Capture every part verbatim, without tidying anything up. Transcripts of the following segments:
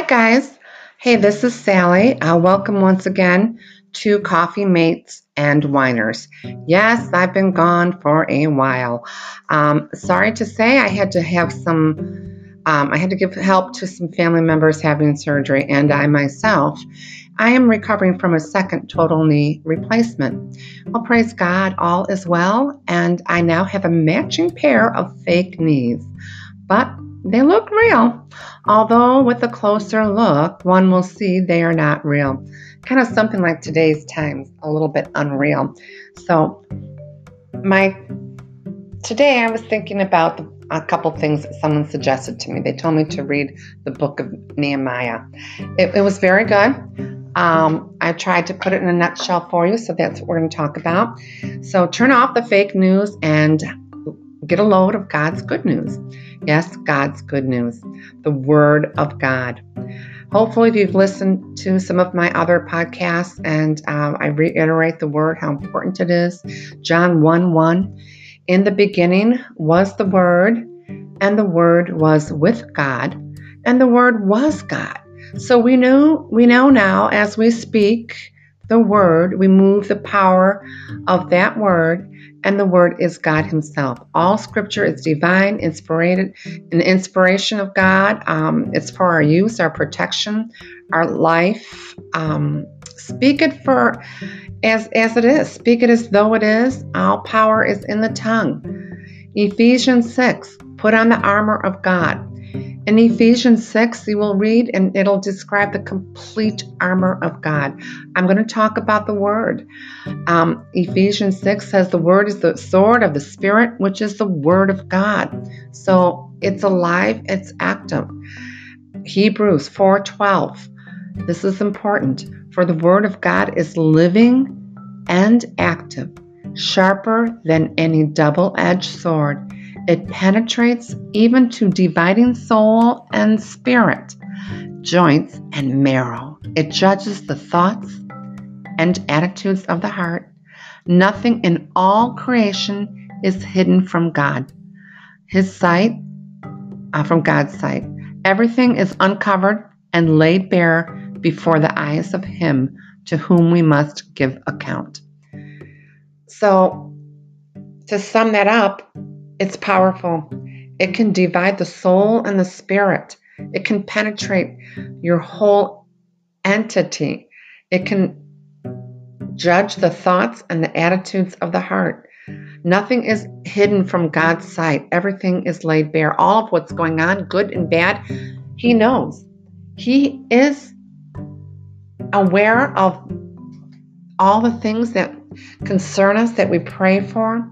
Hi guys, hey, this is Sally. Uh, welcome once again to Coffee Mates and Winers. Yes, I've been gone for a while. Um, sorry to say, I had to have some, um, I had to give help to some family members having surgery, and I myself, I am recovering from a second total knee replacement. Well, praise God, all is well, and I now have a matching pair of fake knees, but they look real. Although with a closer look, one will see they are not real. Kind of something like today's times, a little bit unreal. So my today I was thinking about a couple things that someone suggested to me. They told me to read the book of Nehemiah. It, it was very good. Um, I tried to put it in a nutshell for you, so that's what we're going to talk about. So turn off the fake news and get a load of God's good news. Yes, God's good news, the Word of God. Hopefully, if you've listened to some of my other podcasts, and um, I reiterate the Word, how important it is. John one one, in the beginning was the Word, and the Word was with God, and the Word was God. So we know, we know now, as we speak the Word, we move the power of that Word, and the Word is God Himself. All Scripture is divine, inspired, an inspiration of God. Um, it's for our use, our protection, our life. Um, speak it for as as it is. Speak it as though it is. All power is in the tongue. Ephesians six, put on the armor of God. In Ephesians six, you will read, and it'll describe the complete armor of God. I'm going to talk about the Word. Um, Ephesians six says the Word is the sword of the Spirit, which is the Word of God. So it's alive, it's active. Hebrews four twelve. This is important. For the Word of God is living and active, sharper than any double-edged sword. It penetrates even to dividing soul and spirit, joints and marrow. It judges the thoughts and attitudes of the heart. Nothing in all creation is hidden from God. His sight, uh, from God's sight. Everything is uncovered and laid bare before the eyes of Him to whom we must give account. So, to sum that up, it's powerful. It can divide the soul and the spirit. It can penetrate your whole entity. It can judge the thoughts and the attitudes of the heart. Nothing is hidden from God's sight. Everything is laid bare. All of what's going on, good and bad, He knows. He is aware of all the things that concern us, that we pray for.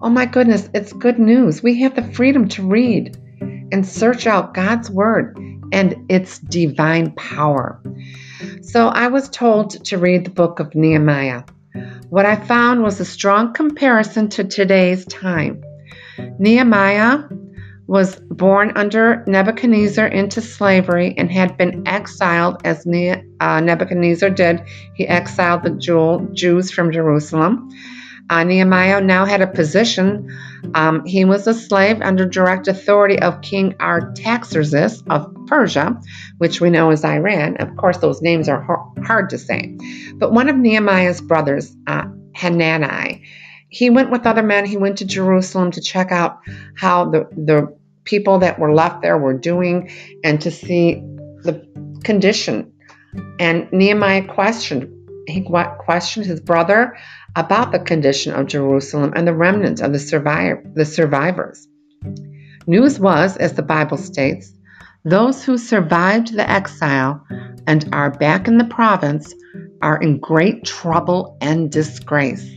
Oh my goodness, it's good news. We have the freedom to read and search out God's Word and its divine power. So I was told to read the book of Nehemiah. What I found was a strong comparison to today's time. Nehemiah was born under Nebuchadnezzar into slavery and had been exiled as ne- uh, Nebuchadnezzar did. He exiled the Jew- Jews from Jerusalem. Uh, Nehemiah now had a position. Um, he was a slave under direct authority of King Artaxerxes of Persia, which we know is Iran. Of course, those names are ho- hard to say. But one of Nehemiah's brothers, uh, Hanani, he went with other men. He went to Jerusalem to check out how the, the people that were left there were doing and to see the condition. And Nehemiah questioned. He questioned his brother about the condition of Jerusalem and the remnant of the, survivor, the survivors. News was, as the Bible states, those who survived the exile and are back in the province are in great trouble and disgrace.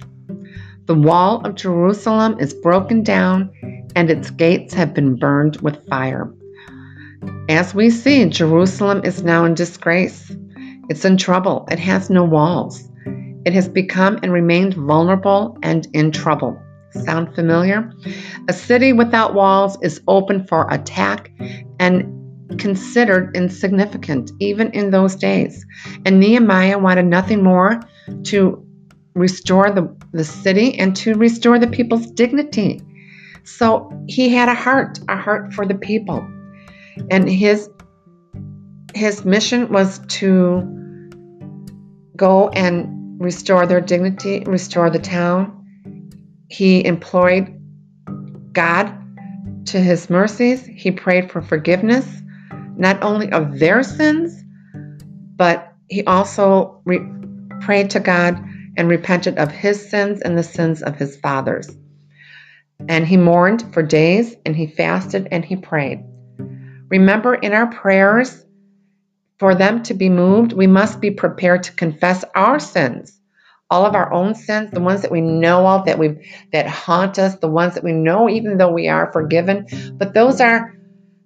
The wall of Jerusalem is broken down and its gates have been burned with fire. As we see, Jerusalem is now in disgrace. It's in trouble. It has no walls. It has become and remained vulnerable and in trouble. Sound familiar? A city without walls is open for attack and considered insignificant, even in those days. And Nehemiah wanted nothing more to restore the, the city and to restore the people's dignity. So he had a heart, a heart for the people. And his his mission was to go and restore their dignity, restore the town. He employed God to his mercies. He prayed for forgiveness, not only of their sins, but he also re- prayed to God and repented of his sins and the sins of his fathers. And he mourned for days, and he fasted, and he prayed. Remember, in our prayers, for them to be moved, we must be prepared to confess our sins, all of our own sins, the ones that we know of, that we that haunt us, the ones that we know even though we are forgiven. But those are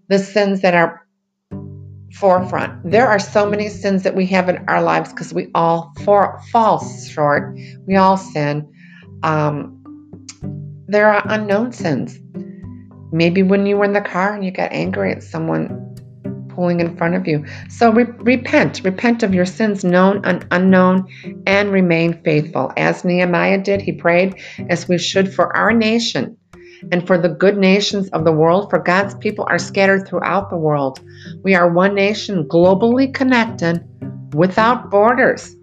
the sins that are forefront. There are so many sins that we have in our lives because we all for, fall short. We all sin. Um, there are unknown sins. Maybe when you were in the car and you got angry at someone pulling in front of you. So re- repent. Repent of your sins, known and unknown, and remain faithful. As Nehemiah did, he prayed, as we should, for our nation and for the good nations of the world, for God's people are scattered throughout the world. We are one nation, globally connected, without borders.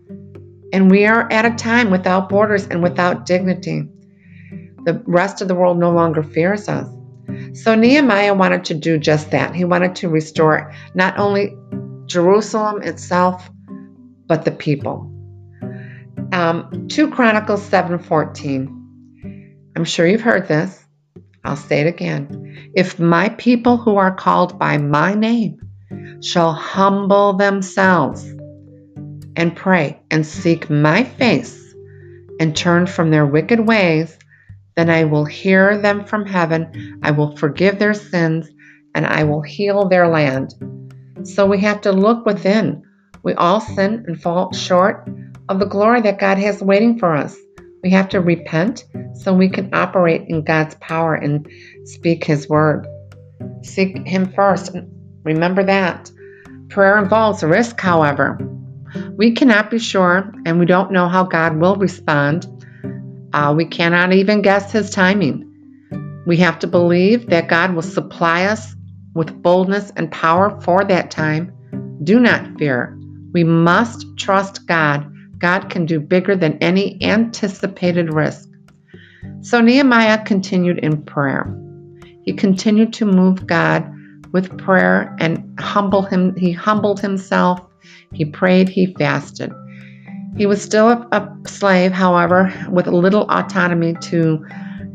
And we are at a time without borders and without dignity. The rest of the world no longer fears us. So Nehemiah wanted to do just that. He wanted to restore not only Jerusalem itself, but the people. Um, two Chronicles seven fourteen. I'm sure you've heard this. I'll say it again. If my people who are called by my name shall humble themselves and pray and seek my face and turn from their wicked ways, then I will hear them from heaven. I will forgive their sins and I will heal their land. So we have to look within. We all sin and fall short of the glory that God has waiting for us. We have to repent so we can operate in God's power and speak His word. Seek Him first. Remember that. Prayer involves risk, however. We cannot be sure, and we don't know how God will respond. Uh, we cannot even guess His timing. We have to believe that God will supply us with boldness and power for that time. Do not fear. We must trust God. God can do bigger than any anticipated risk. So Nehemiah continued in prayer. He continued to move God with prayer and humble him. He humbled himself. He prayed. He fasted. He was still a, a slave, however, with little autonomy to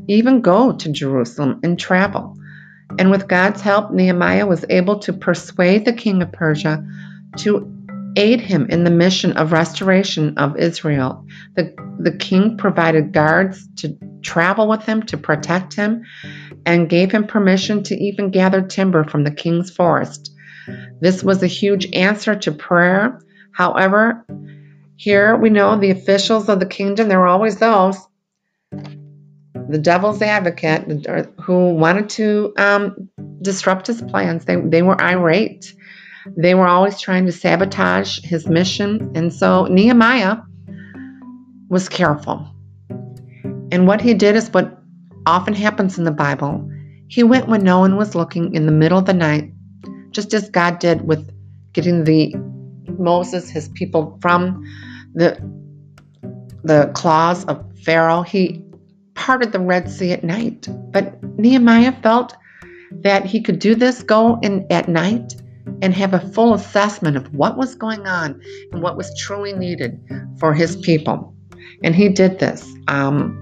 even go to Jerusalem and travel. And with God's help, Nehemiah was able to persuade the king of Persia to aid him in the mission of restoration of Israel. The, the king provided guards to travel with him, to protect him, and gave him permission to even gather timber from the king's forest. This was a huge answer to prayer. However, here we know the officials of the kingdom, there were always those, the devil's advocate, who wanted to um, disrupt his plans. They, they were irate. They were always trying to sabotage his mission. And so Nehemiah was careful. And what he did is what often happens in the Bible. He went when no one was looking in the middle of the night, just as God did with getting the Moses, his people, from the, the claws of Pharaoh. He parted the Red Sea at night. But Nehemiah felt that he could do this, go in at night, and have a full assessment of what was going on and what was truly needed for his people. And he did this. Um,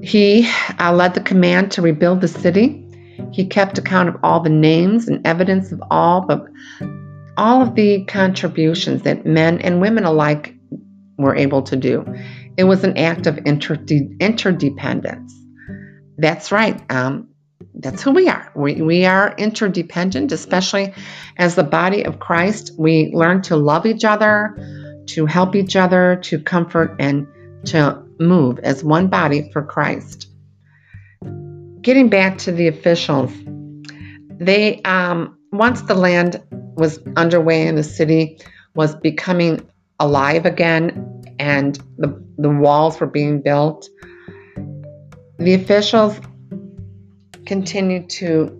he uh, led the command to rebuild the city. He kept account of all the names and evidence of all, but all of the contributions that men and women alike were able to do. It was an act of interde- interdependence. That's right. Um, That's who we are. We, we are interdependent, especially as the body of Christ. We learn to love each other, to help each other, to comfort, and to move as one body for Christ. Getting back to the officials, they um, once the land was underway and the city was becoming alive again and the, the walls were being built, the officials continued to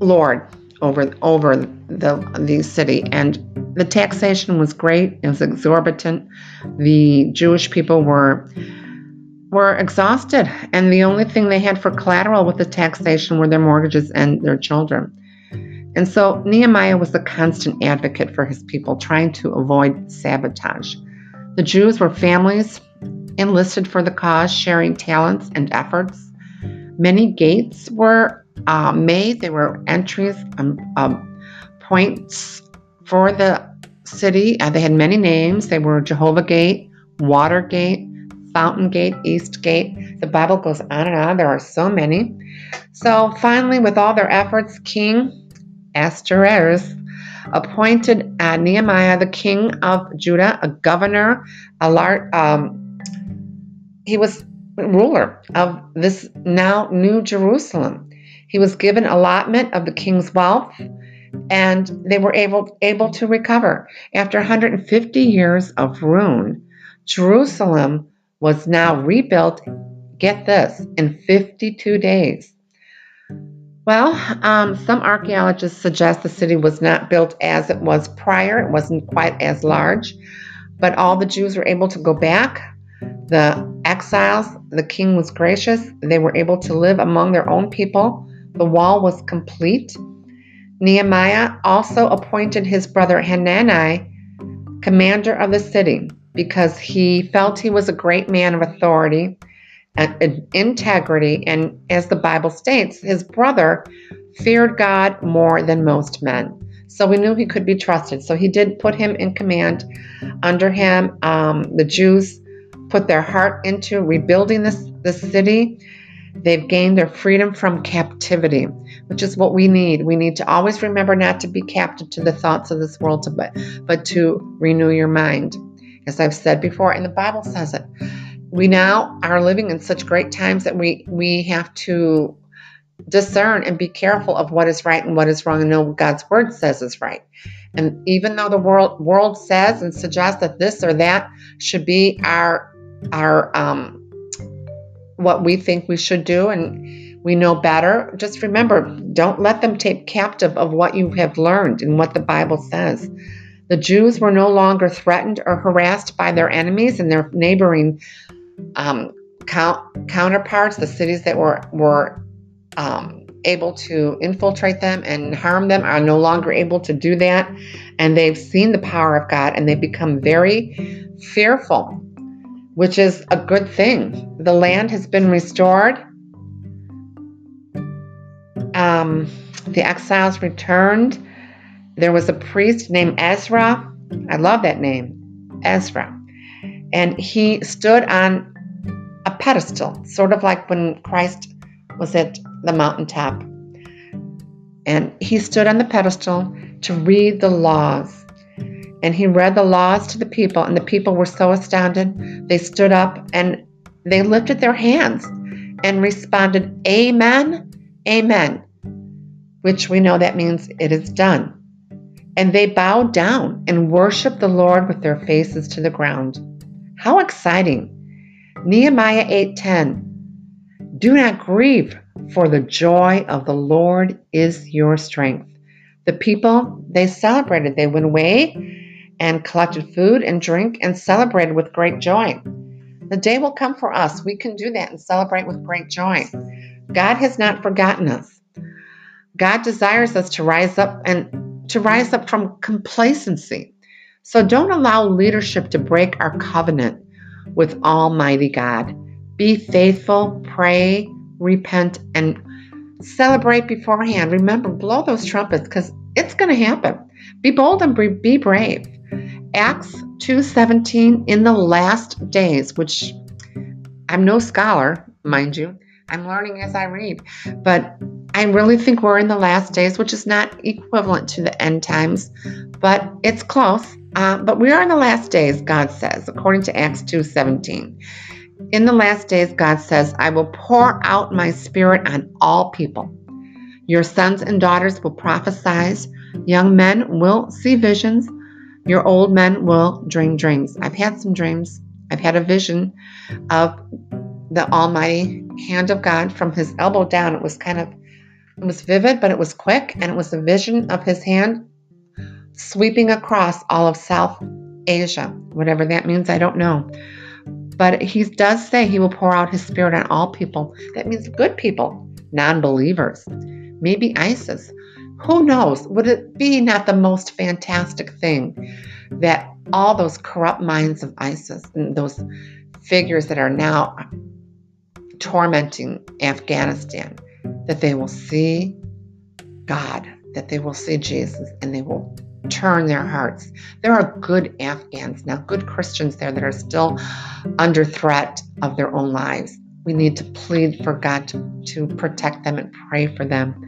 lord over over the the city, and the taxation was great. It was exorbitant. The Jewish people were were exhausted, and the only thing they had for collateral with the taxation were their mortgages and their children. And so Nehemiah was a constant advocate for his people, trying to avoid sabotage. The Jews were families enlisted for the cause, sharing talents and efforts. Many gates were uh, made. There were entries, um, um, points for the city. Uh, they had many names. They were Jehovah Gate, Water Gate, Fountain Gate, East Gate. The Bible goes on and on. There are so many. So finally, with all their efforts, King Artaxerxes appointed uh, Nehemiah, the king of Judah, a governor, a large, um, he was ruler of this now new Jerusalem. He was given allotment of the king's wealth, and they were able, able to recover. After one hundred fifty years of ruin, Jerusalem was now rebuilt, get this, in fifty-two days. Well, um, some archaeologists suggest the city was not built as it was prior. It wasn't quite as large, but all the Jews were able to go back. The exiles, the king was gracious. They were able to live among their own people. The wall was complete. Nehemiah also appointed his brother Hanani commander of the city, because he felt he was a great man of authority and integrity, and as the Bible states, his brother feared God more than most men. So we knew he could be trusted. So he did put him in command under him. Um, the Jews put their heart into rebuilding this, this city. They've gained their freedom from captivity, which is what we need. We need to always remember not to be captive to the thoughts of this world, but, but to renew your mind. As I've said before, and the Bible says it, we now are living in such great times that we, we have to discern and be careful of what is right and what is wrong, and know what God's word says is right. And even though the world world says and suggests that this or that should be our our um what we think we should do and we know better, just remember, don't let them take captive of what you have learned and what the Bible says. The Jews were no longer threatened or harassed by their enemies and their neighboring um, count, counterparts, the cities that were, were um, able to infiltrate them and harm them are no longer able to do that. And they've seen the power of God, and they become very fearful, which is a good thing. The land has been restored. Um, the exiles returned. There was a priest named Ezra. I love that name, Ezra. And he stood on a pedestal, sort of like when Christ was at the mountaintop. And he stood on the pedestal to read the laws. And he read the laws to the people, and the people were so astounded. They stood up and they lifted their hands and responded, "Amen, amen," which we know that means it is done. And they bowed down and worshiped the Lord with their faces to the ground. How exciting! Nehemiah eight ten. Do not grieve, for the joy of the Lord is your strength. The people, they celebrated. They went away and collected food and drink and celebrated with great joy. The day will come for us. We can do that and celebrate with great joy. God has not forgotten us. God desires us to rise up and to rise up from complacency. So don't allow leadership to break our covenant with Almighty God. Be faithful, pray, repent, and celebrate beforehand. Remember, blow those trumpets, because it's going to happen. Be bold and be brave. Acts two seventeen, in the last days, which I'm no scholar, mind you. I'm learning as I read, but I really think we're in the last days, which is not equivalent to the end times, but it's close. Uh, but we are in the last days, God says, according to Acts two seventeen. In the last days, God says, I will pour out my spirit on all people. Your sons and daughters will prophesy. Young men will see visions. Your old men will dream dreams. I've had some dreams. I've had a vision of the Almighty hand of God from his elbow down. It was kind of It was vivid, but it was quick, and it was the vision of his hand sweeping across all of South Asia. Whatever that means, I don't know. But he does say he will pour out his spirit on all people. That means good people, non-believers, maybe ISIS. Who knows? Would it be not the most fantastic thing that all those corrupt minds of ISIS and those figures that are now tormenting Afghanistan, that they will see God, that they will see Jesus, and they will turn their hearts. There are good Afghans now, good Christians there that are still under threat of their own lives. We need to plead for God to, to protect them and pray for them.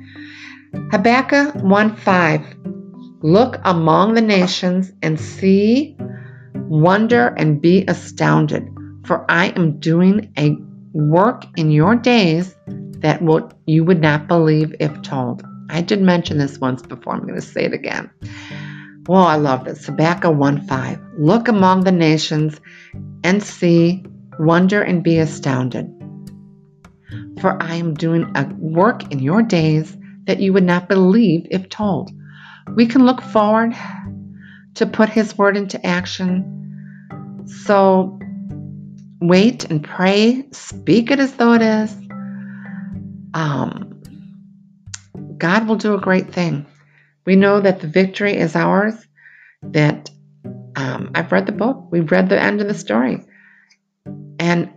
Habakkuk one five, look among the nations and see, wonder, and be astounded, for I am doing a work in your days that what you would not believe if told. I did mention this once before. I'm going to say it again. Well, I love this. Habakkuk one five, look among the nations and see, wonder, and be astounded, for I am doing a work in your days that you would not believe if told. We can look forward to put his word into action. So wait and pray. Speak it as though it is. Um, God will do a great thing. We know that the victory is ours. That um, I've read the book. We've read the end of the story. And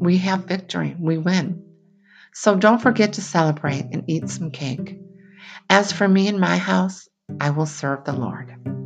we have victory. We win. So don't forget to celebrate and eat some cake. As for me and my house, I will serve the Lord.